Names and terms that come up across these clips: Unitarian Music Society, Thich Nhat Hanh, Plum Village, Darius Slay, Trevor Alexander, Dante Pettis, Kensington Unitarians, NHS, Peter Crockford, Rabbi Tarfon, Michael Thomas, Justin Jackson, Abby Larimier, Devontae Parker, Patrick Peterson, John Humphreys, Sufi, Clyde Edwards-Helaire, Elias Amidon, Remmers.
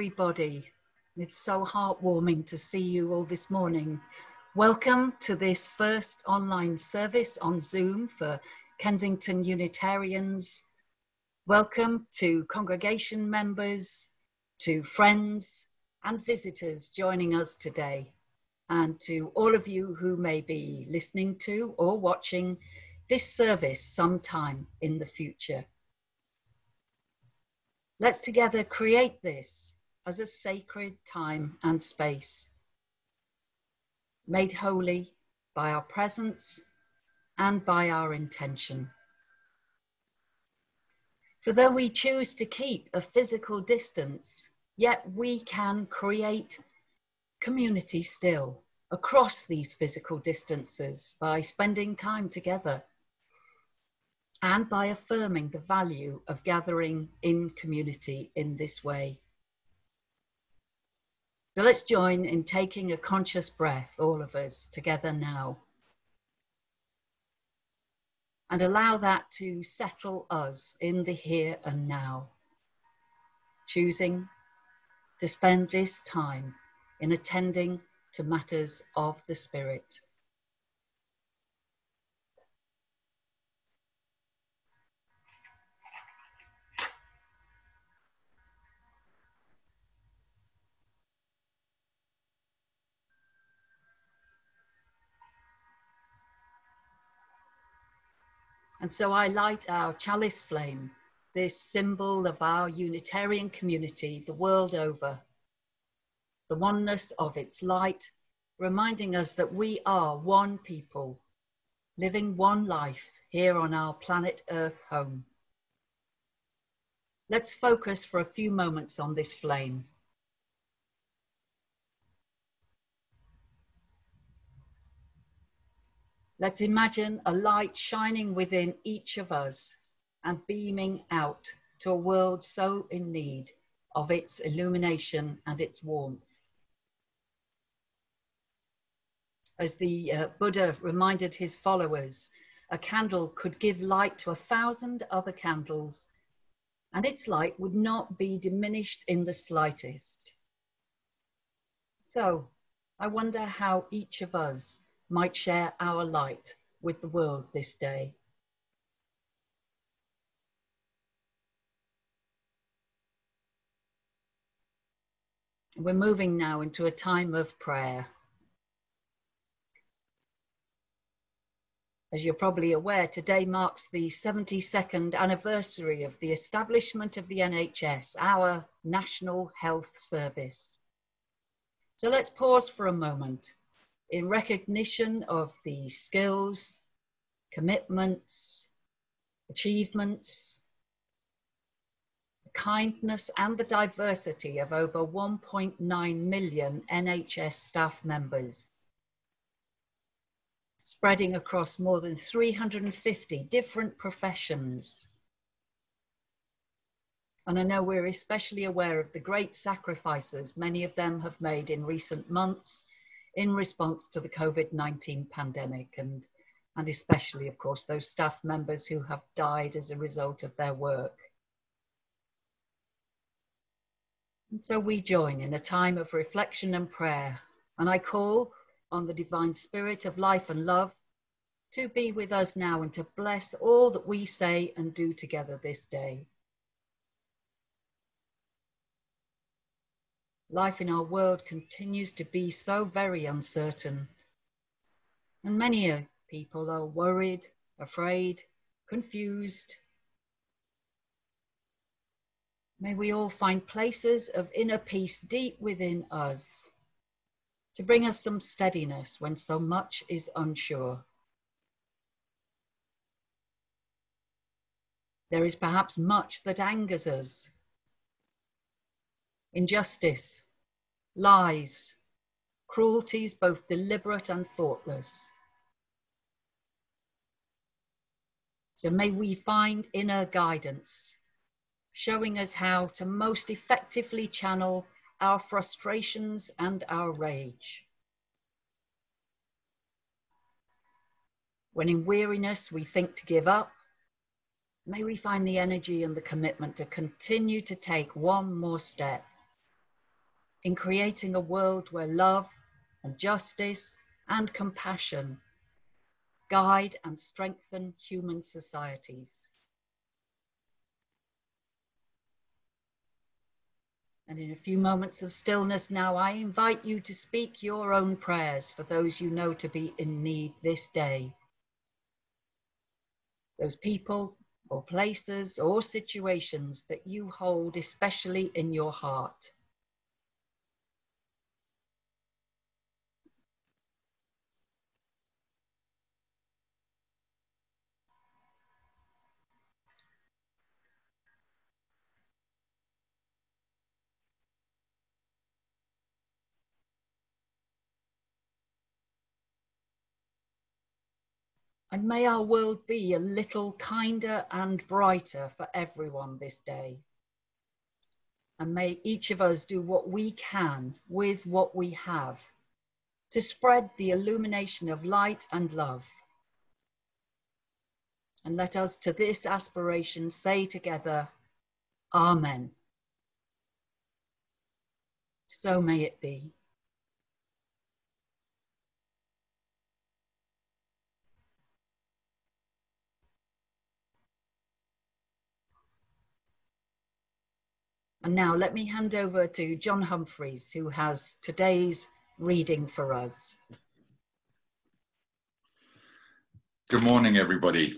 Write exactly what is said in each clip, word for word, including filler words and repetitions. everybody. It's so heartwarming to see you all this morning. Welcome to this first online service on Zoom for Kensington Unitarians. Welcome to congregation members, to friends and visitors joining us today, and to all of you who may be listening to or watching this service sometime in the future. Let's together create this as a sacred time and space, made holy by our presence and by our intention. For though we choose to keep a physical distance, yet we can create community still across these physical distances by spending time together and by affirming the value of gathering in community in this way. So let's join in taking a conscious breath, all of us, together now. And allow that to settle us in the here and now, choosing to spend this time in attending to matters of the spirit. And so I light our chalice flame, this symbol of our Unitarian community the world over, the oneness of its light, reminding us that we are one people, living one life here on our planet Earth home. Let's focus for a few moments on this flame. Let's imagine a light shining within each of us and beaming out to a world so in need of its illumination and its warmth. As the uh, Buddha reminded his followers, a candle could give light to a thousand other candles, and its light would not be diminished in the slightest. So, I wonder how each of us might share our light with the world this day. We're moving now into a time of prayer. As you're probably aware, today marks the seventy-second anniversary of the establishment of the N H S, our National Health Service. So let's pause for a moment in recognition of the skills, commitments, achievements, the kindness and the diversity of over one point nine million N H S staff members, spreading across more than three hundred fifty different professions. And I know we're especially aware of the great sacrifices many of them have made in recent months in response to the COVID nineteen pandemic, and, and especially, of course, those staff members who have died as a result of their work. And so we join in a time of reflection and prayer, and I call on the Divine Spirit of life and love to be with us now and to bless all that we say and do together this day. Life in our world continues to be so very uncertain, and many people are worried, afraid, confused. May we all find places of inner peace deep within us to bring us some steadiness when so much is unsure. There is perhaps much that angers us. Injustice, lies, cruelties, both deliberate and thoughtless. So may we find inner guidance, showing us how to most effectively channel our frustrations and our rage. When in weariness we think to give up, may we find the energy and the commitment to continue to take one more step in creating a world where love and justice and compassion guide and strengthen human societies. And in a few moments of stillness now, I invite you to speak your own prayers for those you know to be in need this day. Those people or places or situations that you hold especially in your heart. And may our world be a little kinder and brighter for everyone this day. And may each of us do what we can with what we have to spread the illumination of light and love. And let us to this aspiration say together, Amen. So may it be. And now let me hand over to John Humphreys, who has today's reading for us. Good morning, everybody.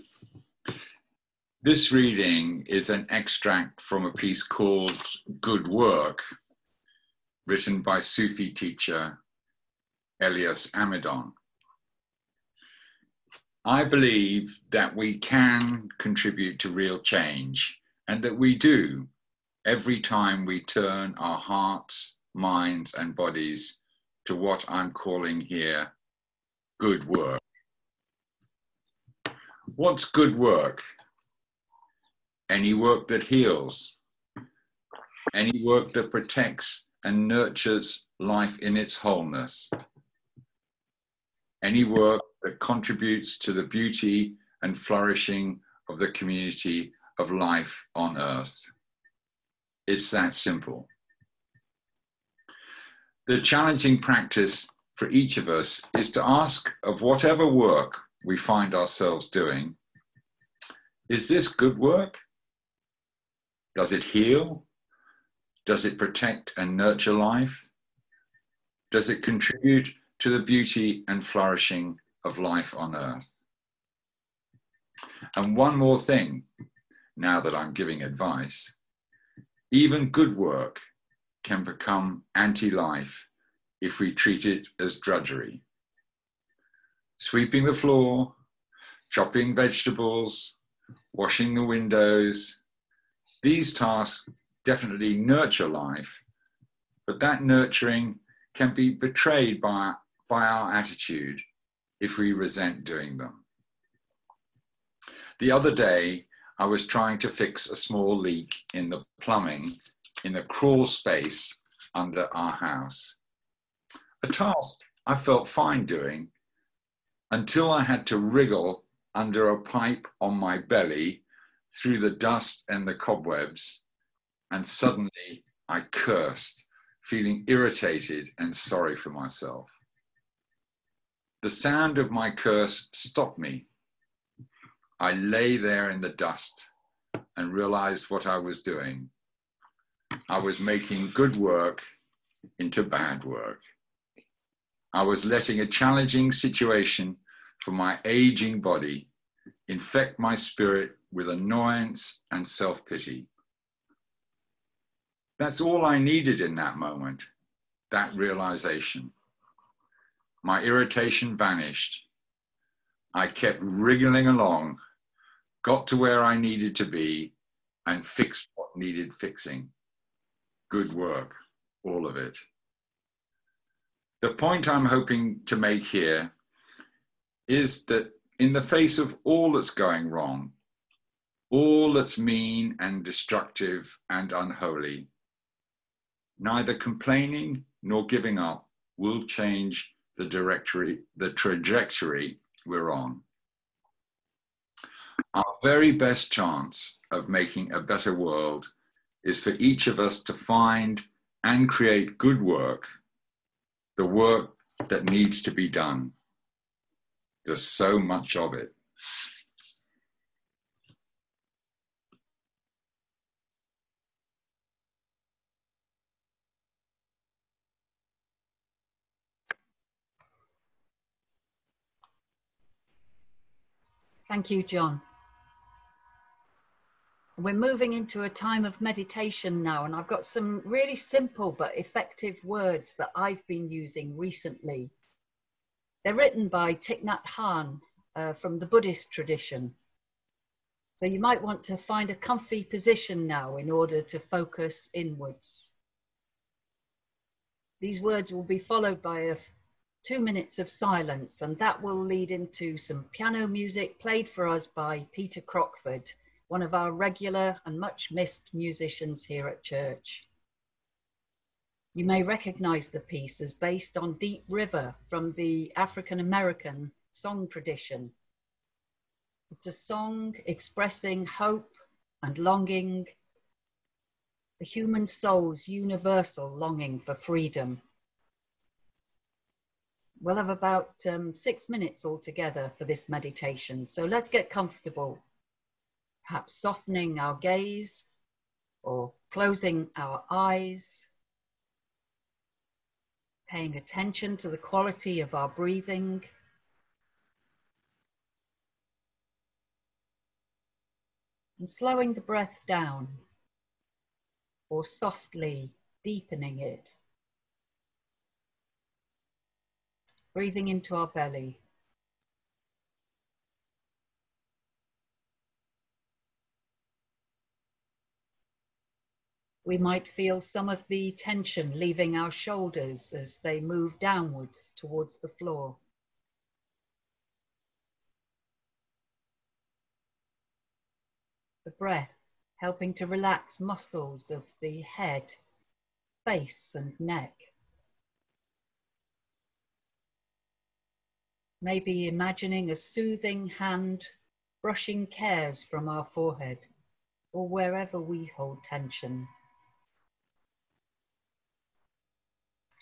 This reading is an extract from a piece called Good Work, written by Sufi teacher Elias Amidon. I believe that we can contribute to real change, and that we do. Every time we turn our hearts, minds, and bodies to what I'm calling here, good work. What's good work? Any work that heals, any work that protects and nurtures life in its wholeness, any work that contributes to the beauty and flourishing of the community of life on earth. It's that simple. The challenging practice for each of us is to ask of whatever work we find ourselves doing, is this good work? Does it heal? Does it protect and nurture life? Does it contribute to the beauty and flourishing of life on earth? And one more thing, now that I'm giving advice, even good work can become anti-life if we treat it as drudgery. Sweeping the floor, chopping vegetables, washing the windows, these tasks definitely nurture life, but that nurturing can be betrayed by, by our attitude if we resent doing them. The other day, I was trying to fix a small leak in the plumbing in the crawl space under our house. A task I felt fine doing until I had to wriggle under a pipe on my belly through the dust and the cobwebs, and suddenly I cursed, feeling irritated and sorry for myself. The sound of my curse stopped me. I lay there in the dust and realized what I was doing. I was making good work into bad work. I was letting a challenging situation for my aging body infect my spirit with annoyance and self-pity. That's all I needed in that moment, that realization. My irritation vanished. I kept wriggling along, got to where I needed to be, and fixed what needed fixing. Good work, all of it. The point I'm hoping to make here is that in the face of all that's going wrong, all that's mean and destructive and unholy, neither complaining nor giving up will change the directory, the trajectory we're on. Our very best chance of making a better world is for each of us to find and create good work, the work that needs to be done. There's so much of it. Thank you, John. We're moving into a time of meditation now, and I've got some really simple but effective words that I've been using recently. They're written by Thich Nhat Hanh uh, from the Buddhist tradition. So you might want to find a comfy position now in order to focus inwards. These words will be followed by a two minutes of silence, and that will lead into some piano music played for us by Peter Crockford, one of our regular and much missed musicians here at church. You may recognize the piece as based on Deep River from the African American song tradition. It's a song expressing hope and longing, the human soul's universal longing for freedom. We'll have about um, six minutes altogether for this meditation. So let's get comfortable, perhaps softening our gaze or closing our eyes, paying attention to the quality of our breathing. And slowing the breath down or softly deepening it. Breathing into our belly. We might feel some of the tension leaving our shoulders as they move downwards towards the floor. The breath helping to relax muscles of the head, face and neck. Maybe imagining a soothing hand brushing cares from our forehead or wherever we hold tension.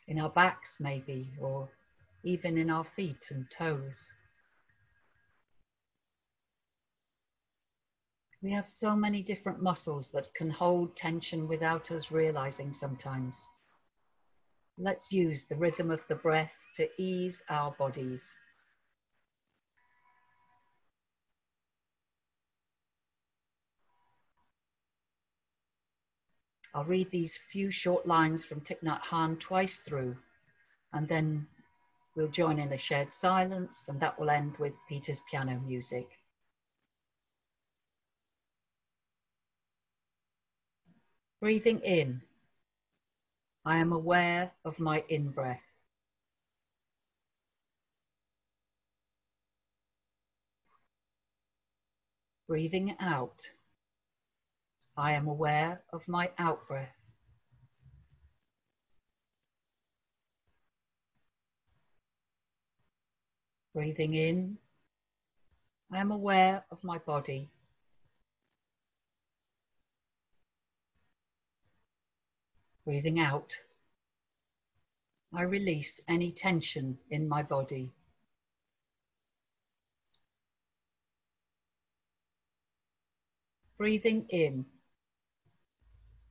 In our backs maybe, or even in our feet and toes. We have so many different muscles that can hold tension without us realizing sometimes. Let's use the rhythm of the breath to ease our bodies. I'll read these few short lines from Thich Nhat Hanh twice through, and then we'll join in a shared silence, and that will end with Peter's piano music. Breathing in, I am aware of my in-breath. Breathing out, I am aware of my outbreath. Breathing in, I am aware of my body. Breathing out, I release any tension in my body. Breathing in,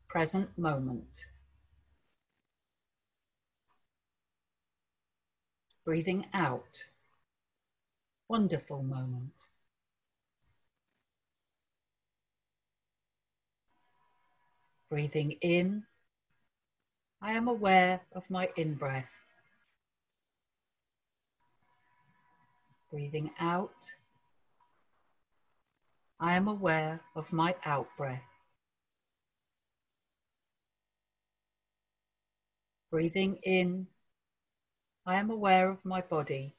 present moment. Breathing out, wonderful moment. Breathing in, I am aware of my in-breath. Breathing out, I am aware of my out-breath. Breathing in, I am aware of my body.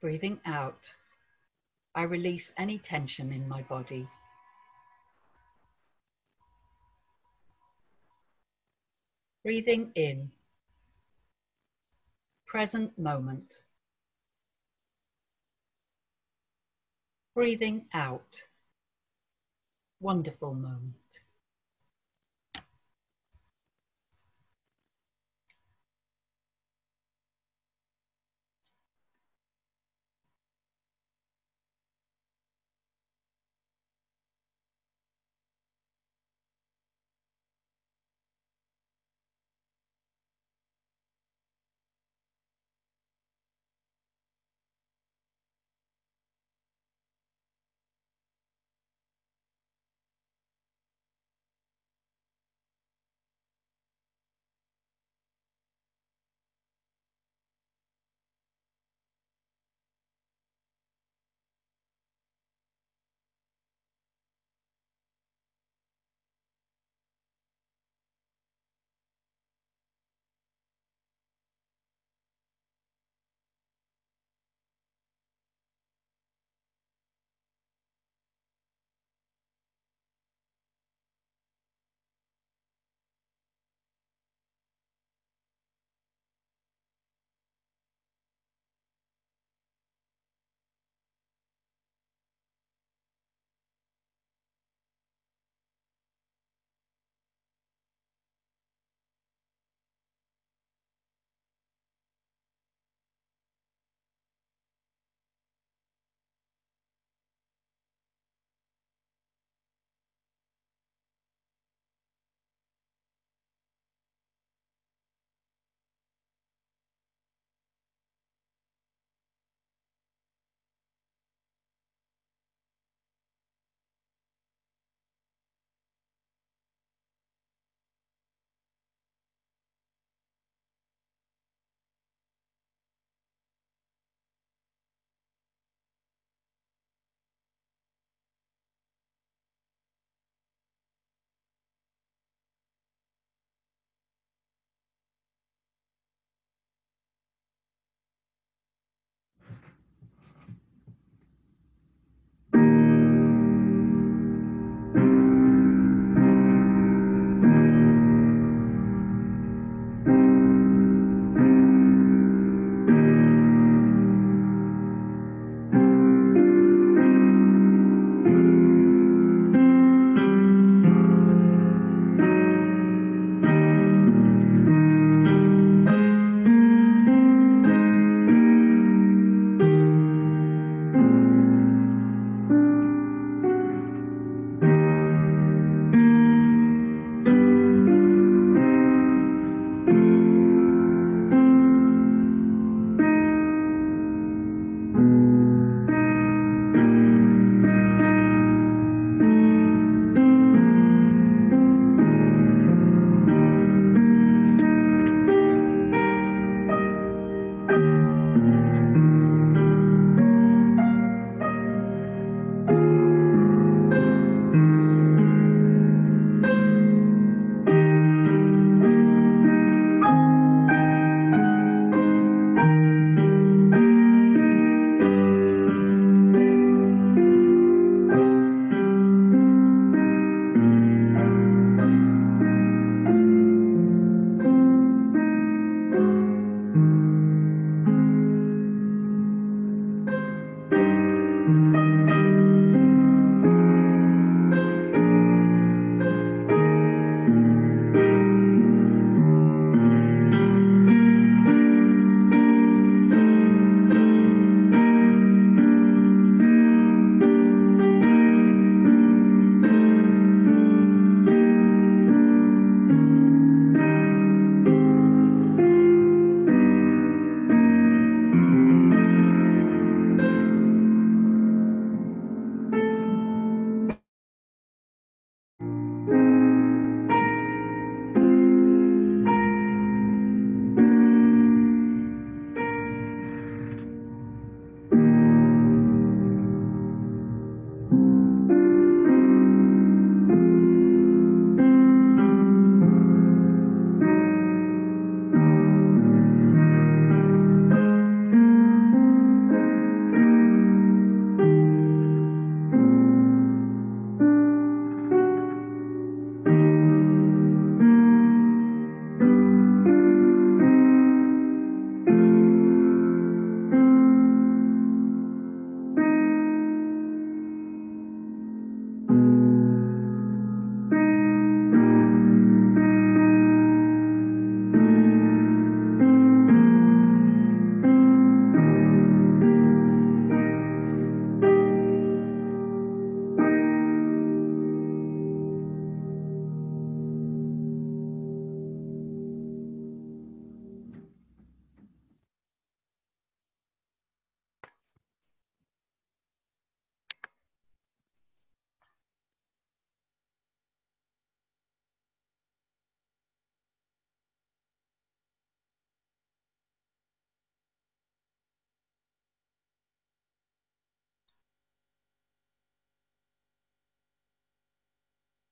Breathing out, I release any tension in my body. Breathing in, present moment. Breathing out, wonderful moment.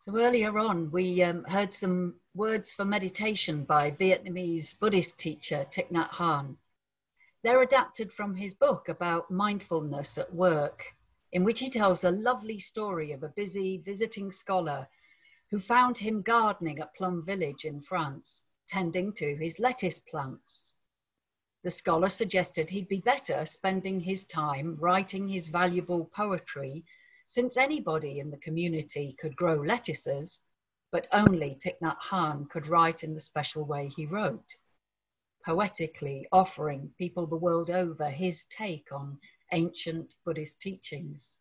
So earlier on, we um, heard some words for meditation by Vietnamese Buddhist teacher Thich Nhat Hanh. They're adapted from his book about mindfulness at work, in which he tells a lovely story of a busy visiting scholar who found him gardening at Plum Village in France, tending to his lettuce plants. The scholar suggested he'd be better spending his time writing his valuable poetry, since anybody in the community could grow lettuces, but only Thich Nhat Hanh could write in the special way he wrote, poetically offering people the world over his take on ancient Buddhist teachings.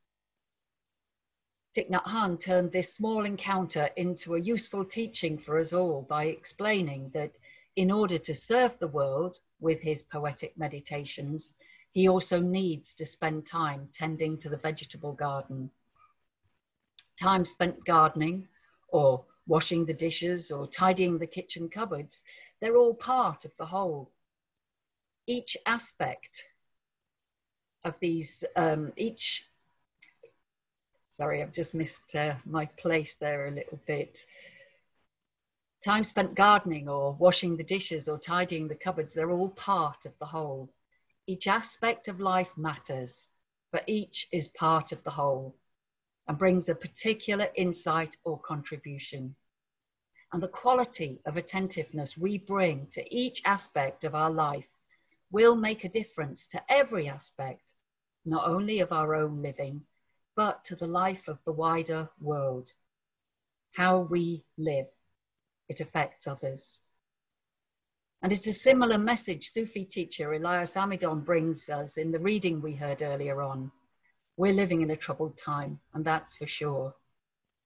Thich Nhat Hanh turned this small encounter into a useful teaching for us all by explaining that in order to serve the world with his poetic meditations, he also needs to spend time tending to the vegetable garden. Time spent gardening, or washing the dishes, or tidying the kitchen cupboards, they're all part of the whole. Each aspect of these, um, each, sorry, I've just missed uh, my place there a little bit. Time spent gardening, or washing the dishes, or tidying the cupboards, they're all part of the whole. Each aspect of life matters, but each is part of the whole and brings a particular insight or contribution. And the quality of attentiveness we bring to each aspect of our life will make a difference to every aspect, not only of our own living, but to the life of the wider world. How we live, it affects others. And it's a similar message Sufi teacher Elias Amidon brings us in the reading we heard earlier on. We're living in a troubled time, and that's for sure.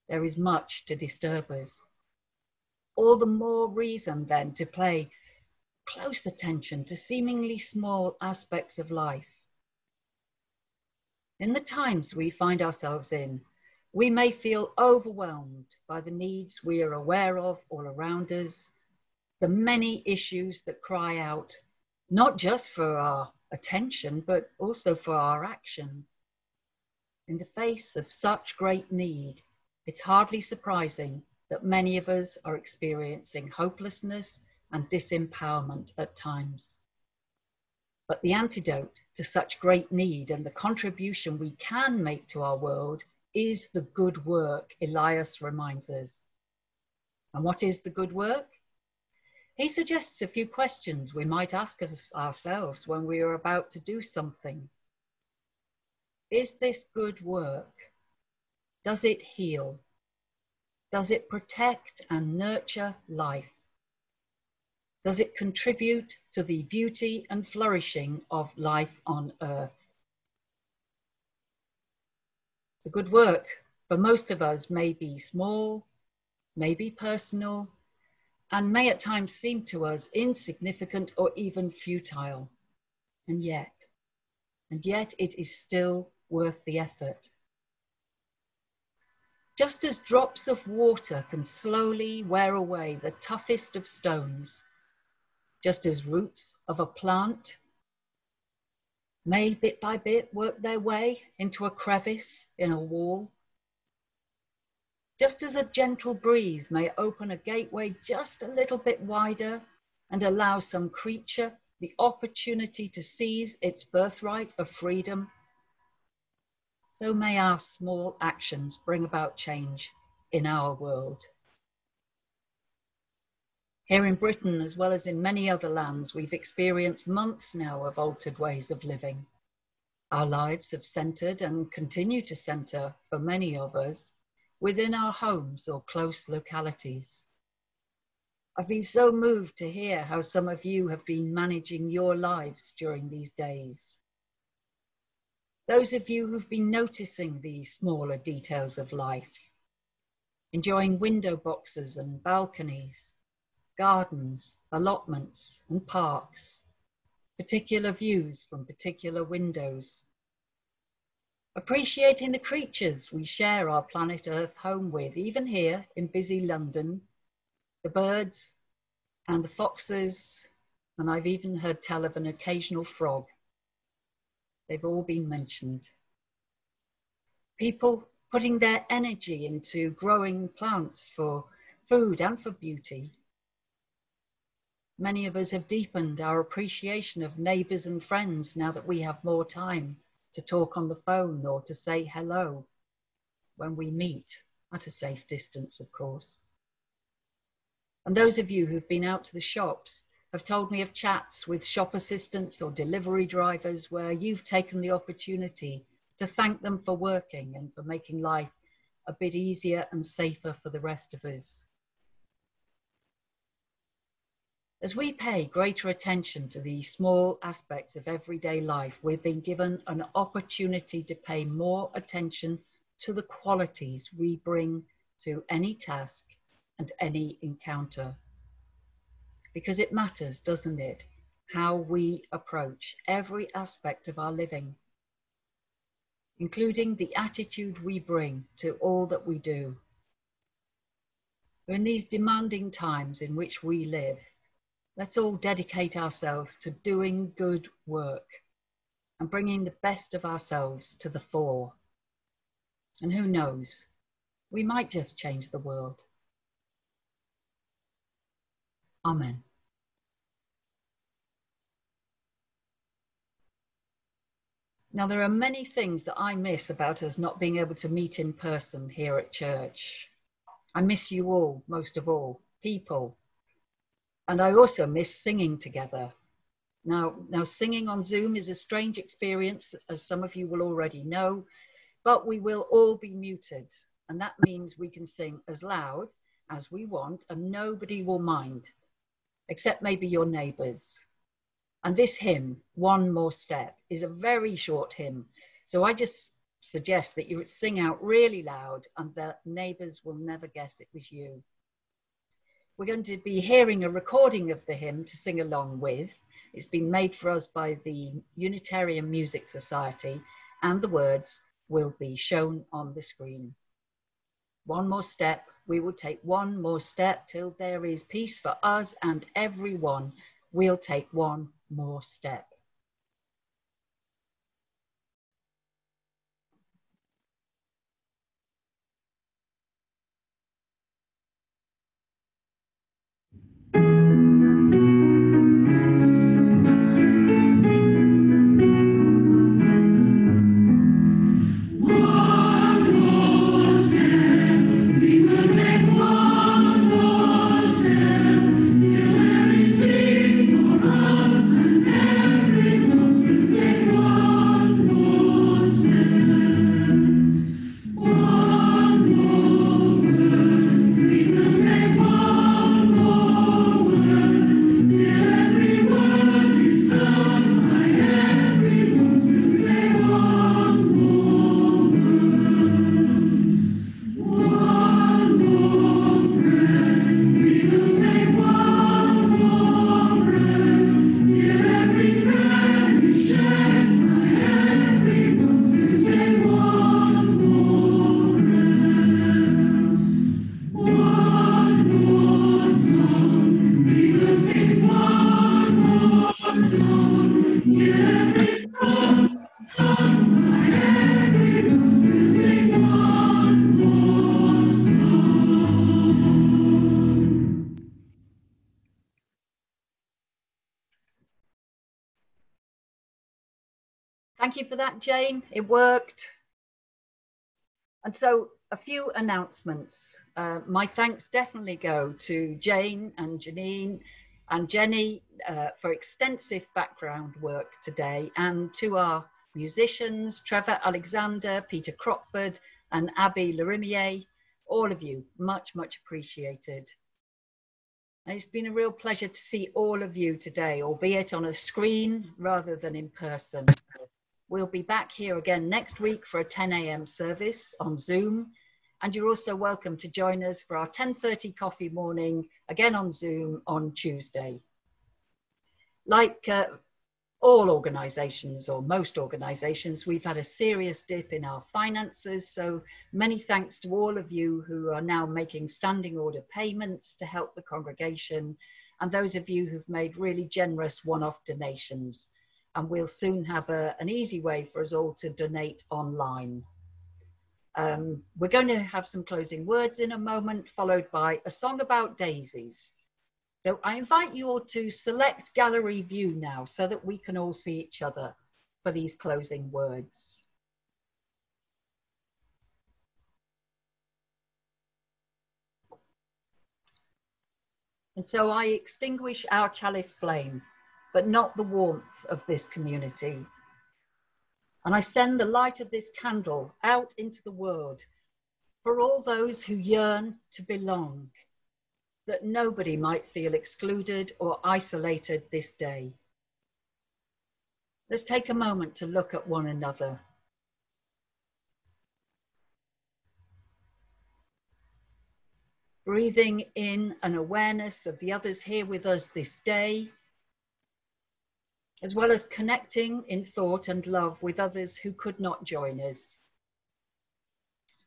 There is much to disturb us. All the more reason then to pay close attention to seemingly small aspects of life. In the times we find ourselves in, we may feel overwhelmed by the needs we are aware of all around us, the many issues that cry out, not just for our attention, but also for our action. In the face of such great need, it's hardly surprising that many of us are experiencing hopelessness and disempowerment at times. But the antidote to such great need and the contribution we can make to our world is the good work, Elias reminds us. And what is the good work? He suggests a few questions we might ask ourselves when we are about to do something. Is this good work? Does it heal? Does it protect and nurture life? Does it contribute to the beauty and flourishing of life on earth? The good work for most of us may be small, may be personal, and may at times seem to us insignificant or even futile. And yet, and yet it is still worth the effort. Just as drops of water can slowly wear away the toughest of stones, just as roots of a plant may bit by bit work their way into a crevice in a wall, just as a gentle breeze may open a gateway just a little bit wider and allow some creature the opportunity to seize its birthright of freedom, so may our small actions bring about change in our world. Here in Britain, as well as in many other lands, we've experienced months now of altered ways of living. Our lives have centred and continue to centre, for many of us, within our homes or close localities. I've been so moved to hear how some of you have been managing your lives during these days. Those of you who've been noticing the smaller details of life, enjoying window boxes and balconies, gardens, allotments and parks, particular views from particular windows, appreciating the creatures we share our planet Earth home with, even here in busy London, the birds and the foxes, and I've even heard tell of an occasional frog. They've all been mentioned. People putting their energy into growing plants for food and for beauty. Many of us have deepened our appreciation of neighbours and friends now that we have more time to talk on the phone or to say hello when we meet, at a safe distance, of course. And those of you who've been out to the shops have told me of chats with shop assistants or delivery drivers where you've taken the opportunity to thank them for working and for making life a bit easier and safer for the rest of us. As we pay greater attention to the small aspects of everyday life, we're being given an opportunity to pay more attention to the qualities we bring to any task and any encounter. Because it matters, doesn't it, how we approach every aspect of our living, including the attitude we bring to all that we do. In these demanding times in which we live, let's all dedicate ourselves to doing good work and bringing the best of ourselves to the fore. And who knows, we might just change the world. Amen. Now, there are many things that I miss about us not being able to meet in person here at church. I miss you all, most of all, people. And I also miss singing together. Now, now, singing on Zoom is a strange experience, as some of you will already know, but we will all be muted. And that means we can sing as loud as we want and nobody will mind, except maybe your neighbours. And this hymn, One More Step, is a very short hymn. So I just suggest that you sing out really loud and the neighbours will never guess it was you. We're going to be hearing a recording of the hymn to sing along with. It's been made for us by the Unitarian Music Society, and the words will be shown on the screen. One more step, we will take one more step till there is peace for us and everyone. We'll take one more step. Thank you for that, Jane. It worked. And so a few announcements. Uh, my thanks definitely go to Jane and Janine and Jenny uh, for extensive background work today, and to our musicians, Trevor Alexander, Peter Crockford and Abby Larimier. All of you, much, much appreciated. It's been a real pleasure to see all of you today, albeit on a screen rather than in person. We'll be back here again next week for a ten a m service on Zoom. And you're also welcome to join us for our ten thirty coffee morning, again on Zoom, on Tuesday. Like uh, all organisations, or most organisations, we've had a serious dip in our finances. So many thanks to all of you who are now making standing order payments to help the congregation, and those of you who've made really generous one-off donations. And we'll soon have a, an easy way for us all to donate online. Um, we're going to have some closing words in a moment, followed by a song about daisies. So I invite you all to select gallery view now so that we can all see each other for these closing words. And so I extinguish our chalice flame, but not the warmth of this community. And I send the light of this candle out into the world for all those who yearn to belong, that nobody might feel excluded or isolated this day. Let's take a moment to look at one another. Breathing in an awareness of the others here with us this day, as well as connecting in thought and love with others who could not join us.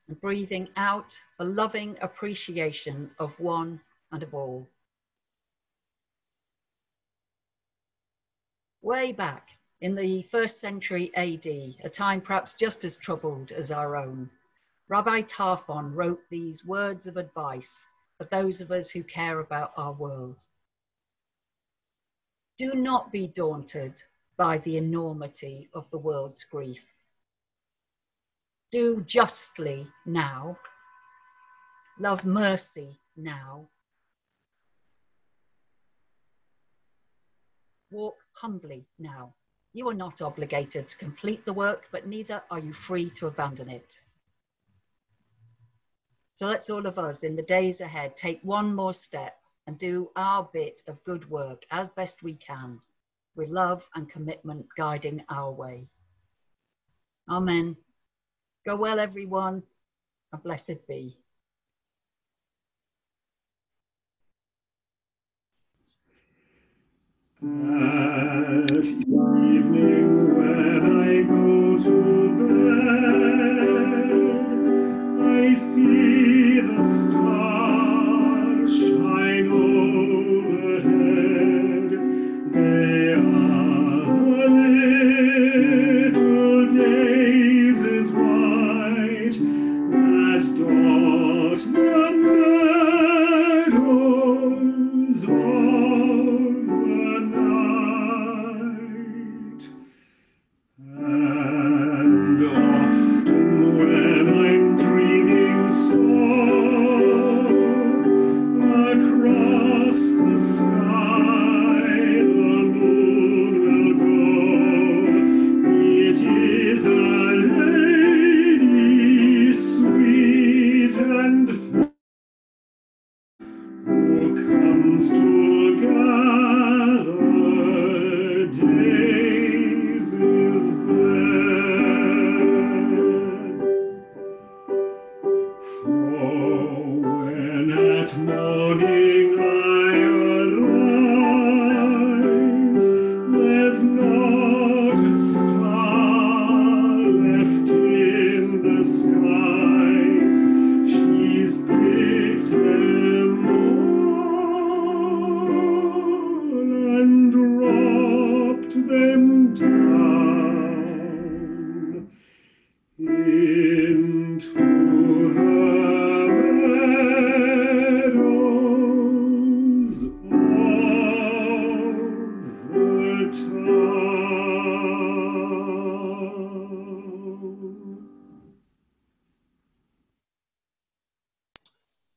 And breathing out a loving appreciation of one and of all. Way back in the first century A D, a time perhaps just as troubled as our own, Rabbi Tarfon wrote these words of advice for those of us who care about our world. Do not be daunted by the enormity of the world's grief. Do justly now. Love mercy now. Walk humbly now. You are not obligated to complete the work, but neither are you free to abandon it. So let's all of us in the days ahead take one more step and do our bit of good work as best we can, with love and commitment guiding our way. Amen. Go well, everyone, and blessed be. At evening when I go to bed, I see